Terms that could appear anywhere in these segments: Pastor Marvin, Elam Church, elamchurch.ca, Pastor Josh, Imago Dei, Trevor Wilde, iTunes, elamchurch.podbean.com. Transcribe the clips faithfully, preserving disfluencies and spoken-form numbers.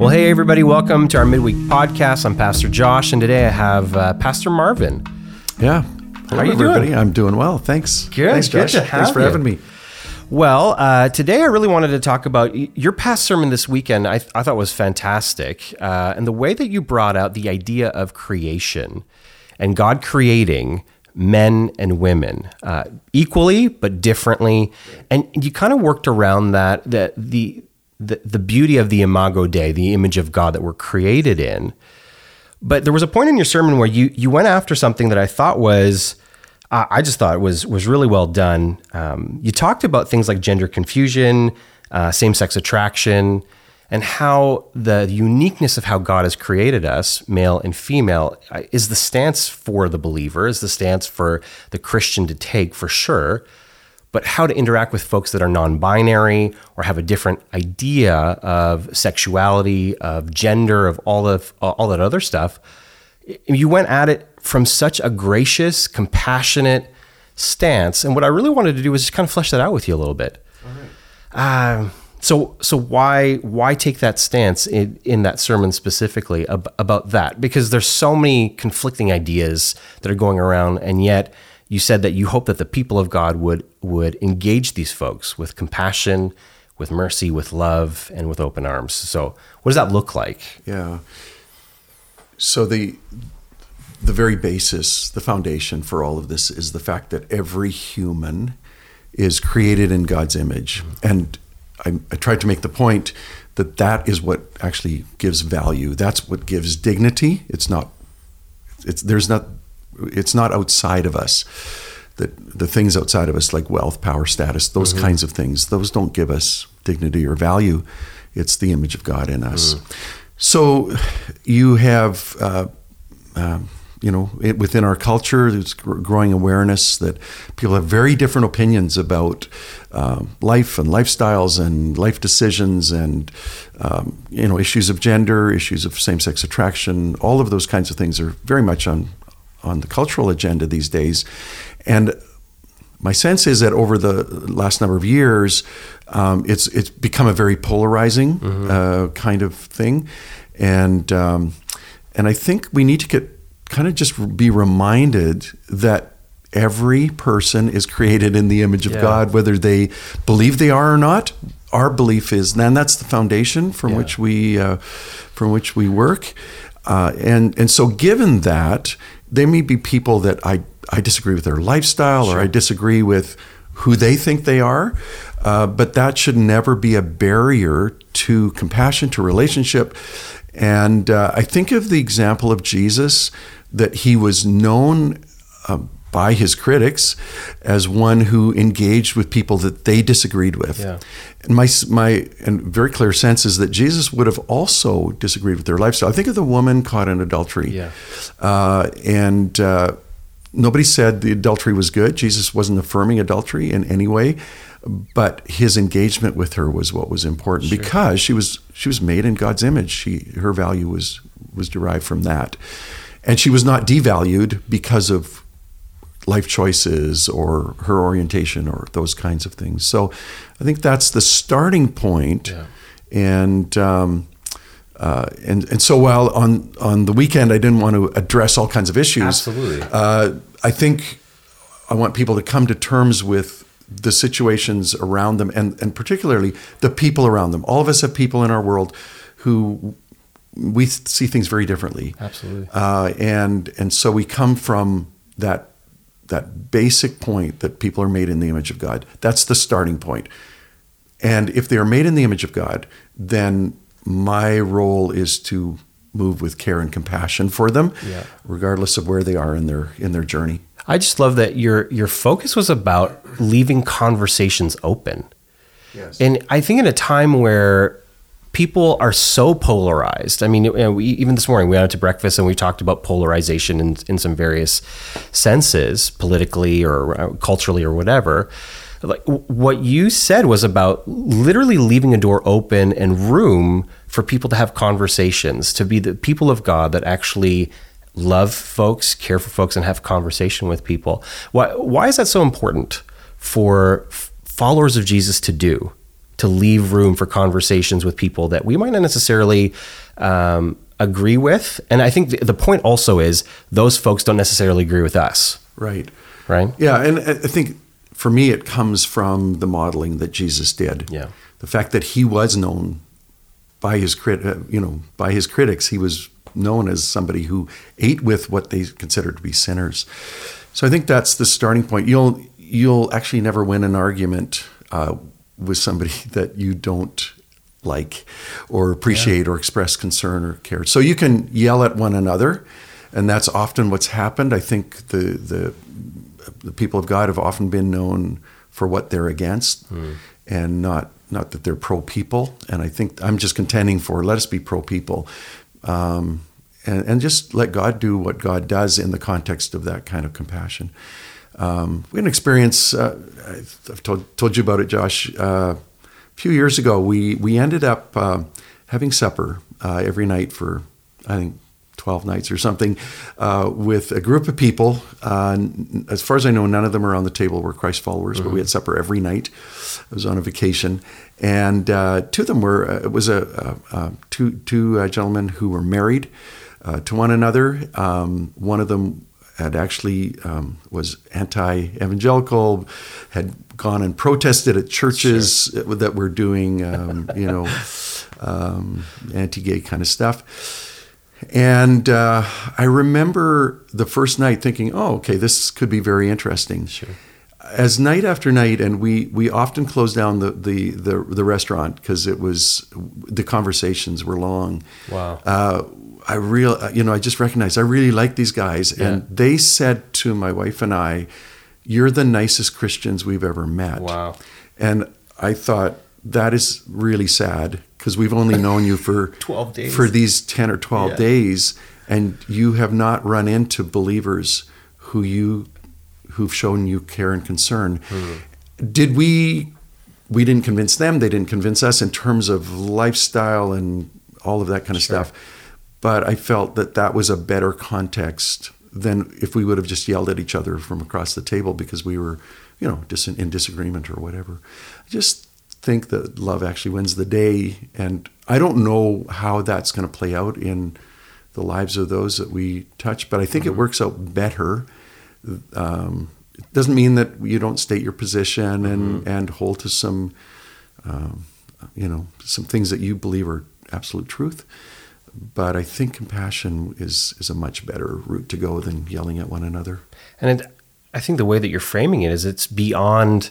Well, hey, everybody. Welcome to our midweek podcast. I'm Pastor Josh, and today I have uh, Pastor Marvin. Yeah. Hello, How are you everybody? doing? I'm doing well. Thanks. Good. Thanks, Josh. Good to have Thanks for you. having me. Well, uh, today I really wanted to talk about your past sermon this weekend. I, th- I thought was fantastic. Uh, and the way that you brought out the idea of creation and God creating men and women uh, equally, but differently. And you kind of worked around that, that the, the, the beauty of the Imago Dei, the image of God that we're created in. But there was a point in your sermon where you, you went after something that I thought was I just thought it was, was really well done. Um, you talked about things like gender confusion, uh, same-sex attraction, and how the uniqueness of how God has created us, male and female, is the stance for the believer, is the stance for the Christian to take for sure, but how to interact with folks that are non-binary or have a different idea of sexuality, of gender, of all of uh, all that other stuff. You went at it from such a gracious, compassionate stance. And what I really wanted to do was just kind of flesh that out with you a little bit. All right. Um, so, so why, why take that stance in, in that sermon specifically ab- about that? Because there's so many conflicting ideas that are going around. And yet you said that you hope that the people of God would, would engage these folks with compassion, with mercy, with love, and with open arms. So what does that look like? Yeah. So the, the very basis, the foundation for all of this is the fact that every human is created in God's image. And I, I tried to make the point that that is what actually gives value. That's what gives dignity. It's not, it's, there's not, it's not outside of us. That the things outside of us like wealth, power, status, those mm-hmm. kinds of things, those don't give us dignity or value. It's the image of God in us. Mm. So you have, uh, uh, you know, it, within our culture, there's growing awareness that people have very different opinions about uh, life and lifestyles and life decisions and, um, you know, issues of gender, issues of same-sex attraction. All of those kinds of things are very much on, on the cultural agenda these days. And my sense is that over the last number of years, um, it's it's become a very polarizing mm-hmm. uh, kind of thing, and um, and I think we need to get kind of just be reminded that every person is created in the image of yeah. God, whether they believe they are or not. Our belief is, and that's the foundation from yeah. which we uh, from which we work, uh, and and so given that, there may be people that I. I disagree with their lifestyle sure. or I disagree with who they think they are, uh, but that should never be a barrier to compassion, to relationship. And uh, I think of the example of Jesus, that he was known uh, by his critics as one who engaged with people that they disagreed with. Yeah. And my, my and very clear sense is that Jesus would have also disagreed with their lifestyle. I think of the woman caught in adultery yeah. uh, and uh nobody said the adultery was good. Jesus wasn't affirming adultery in any way, but his engagement with her was what was important sure. because she was she was made in God's image. She her value was was derived from that, and she was not devalued because of life choices or her orientation or those kinds of things. So, I think that's the starting point, yeah. and. Um, Uh, and, and so while on, on the weekend I didn't want to address all kinds of issues, Absolutely. Uh, I think I want people to come to terms with the situations around them and, and particularly the people around them. All of us have people in our world who we see things very differently. Absolutely. Uh, and and so we come from that, that basic point that people are made in the image of God. That's the starting point. And if they are made in the image of God, then my role is to move with care and compassion for them, yeah. regardless of where they are in their in their journey. I just love that your your focus was about leaving conversations open. Yes. And I think in a time where people are so polarized, I mean, we, even this morning we went out to breakfast and we talked about polarization in, in some various senses, politically or culturally or whatever. Like what you said was about literally leaving a door open and room for people to have conversations, to be the people of God that actually love folks, care for folks, and have conversation with people. Why, why is that so important for followers of Jesus to do, to leave room for conversations with people that we might not necessarily um, agree with. And I think th- the point also is those folks don't necessarily agree with us. Right. Right. Yeah. And I think for me, it comes from the modeling that Jesus did. Yeah. The fact that he was known by his crit, you know, by his critics, he was known as somebody who ate with what they considered to be sinners. So I think that's the starting point. You'll you'll actually never win an argument uh, with somebody that you don't like or appreciate yeah. or express concern or care. So you can yell at one another, and that's often what's happened. I think the the, the people of God have often been known for what they're against, mm. and not not that they're pro-people. And I think I'm just contending for let us be pro-people. Um, and, and just let God do what God does in the context of that kind of compassion. Um, we had an experience, uh, I've, I've told, told you about it, Josh. Uh, a few years ago, we, we ended up uh, having supper uh, every night for, I think, twelve nights or something, uh, with a group of people. Uh, as far as I know, none of them around the table were Christ followers, mm-hmm. but we had supper every night. I was on a vacation. And uh, two of them were, uh, it was a, a, a two, two uh, gentlemen who were married uh, to one another. Um, one of them had actually um, was anti-evangelical, had gone and protested at churches sure. that were doing, um, you know, um, anti-gay kind of stuff. And uh, I remember the first night thinking, oh, okay, this could be very interesting. Sure. As night after night, and we, we often closed down the the, the, the restaurant because it was, the conversations were long. Wow. Uh, I real you know I just recognized I really like these guys, yeah. and they said to my wife and I, "You're the nicest Christians we've ever met." Wow. And I thought, that is really sad, because we've only known you for twelve days, for these ten or twelve yeah. days, and you have not run into believers who you who've shown you care and concern. Mm-hmm. Did we? We didn't convince them. They didn't convince us in terms of lifestyle and all of that kind of sure. stuff. But I felt that that was a better context than if we would have just yelled at each other from across the table because we were, you know, dis- in disagreement or whatever. I just think that love actually wins the day. And I don't know how that's going to play out in the lives of those that we touch, but I think mm-hmm. it works out better. Um, it doesn't mean that you don't state your position and, mm-hmm. and hold to some, um, you know, some things that you believe are absolute truth. But I think compassion is is a much better route to go than yelling at one another. And it, I think the way that you're framing it is it's beyond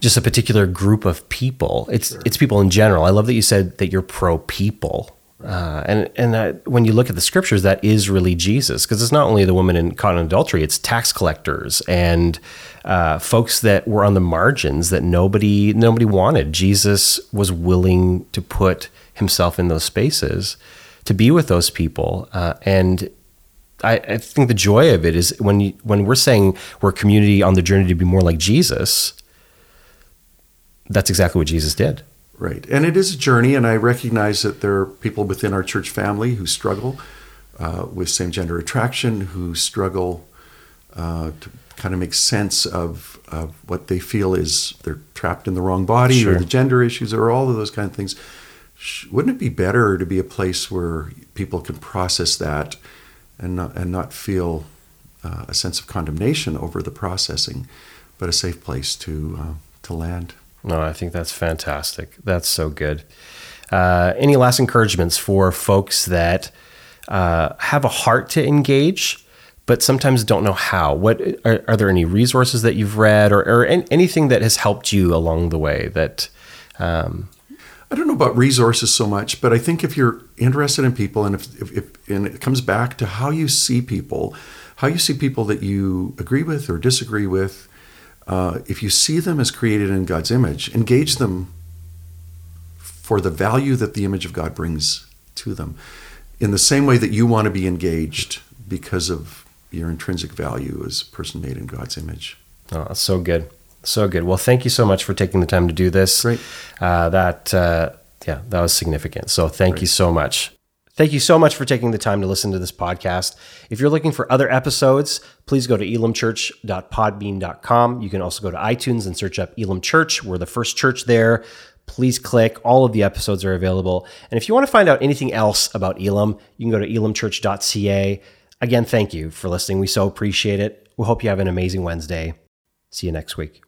just a particular group of people. It's sure. it's people in general. I love that you said that you're pro-people. Right. Uh, and and uh, when you look at the scriptures, that is really Jesus, because it's not only the woman in, caught in adultery, it's tax collectors and uh, folks that were on the margins that nobody nobody wanted. Jesus was willing to put himself in those spaces to be with those people. Uh, and I, I think the joy of it is when you, when we're saying we're a community on the journey to be more like Jesus, that's exactly what Jesus did. Right. And it is a journey. And I recognize that there are people within our church family who struggle uh, with same gender attraction, who struggle uh, to kind of make sense of, of what they feel is they're trapped in the wrong body sure. or the gender issues or all of those kind of things. Wouldn't it be better to be a place where people can process that and not, and not feel uh, a sense of condemnation over the processing, but a safe place to uh, to land? No, I think that's fantastic. That's so good. Uh, any last encouragements for folks that uh, have a heart to engage, but sometimes don't know how? What are, are there any resources that you've read or, or any, anything that has helped you along the way that... Um, I don't know about resources so much, but I think if you're interested in people, and if, if, if and it comes back to how you see people, how you see people that you agree with or disagree with, uh, if you see them as created in God's image, engage them for the value that the image of God brings to them, in the same way that you want to be engaged because of your intrinsic value as a person made in God's image. Oh, that's so good. So good. Well, thank you so much for taking the time to do this. Great. Uh, that, uh, yeah, that was significant. So thank Great. you so much. Thank you so much for taking the time to listen to this podcast. If you're looking for other episodes, please go to elam church dot podbean dot com. You can also go to iTunes and search up Elam Church. We're the first church there. Please click. All of the episodes are available. And if you want to find out anything else about Elam, you can go to elam church dot c a. Again, thank you for listening. We so appreciate it. We hope you have an amazing Wednesday. See you next week.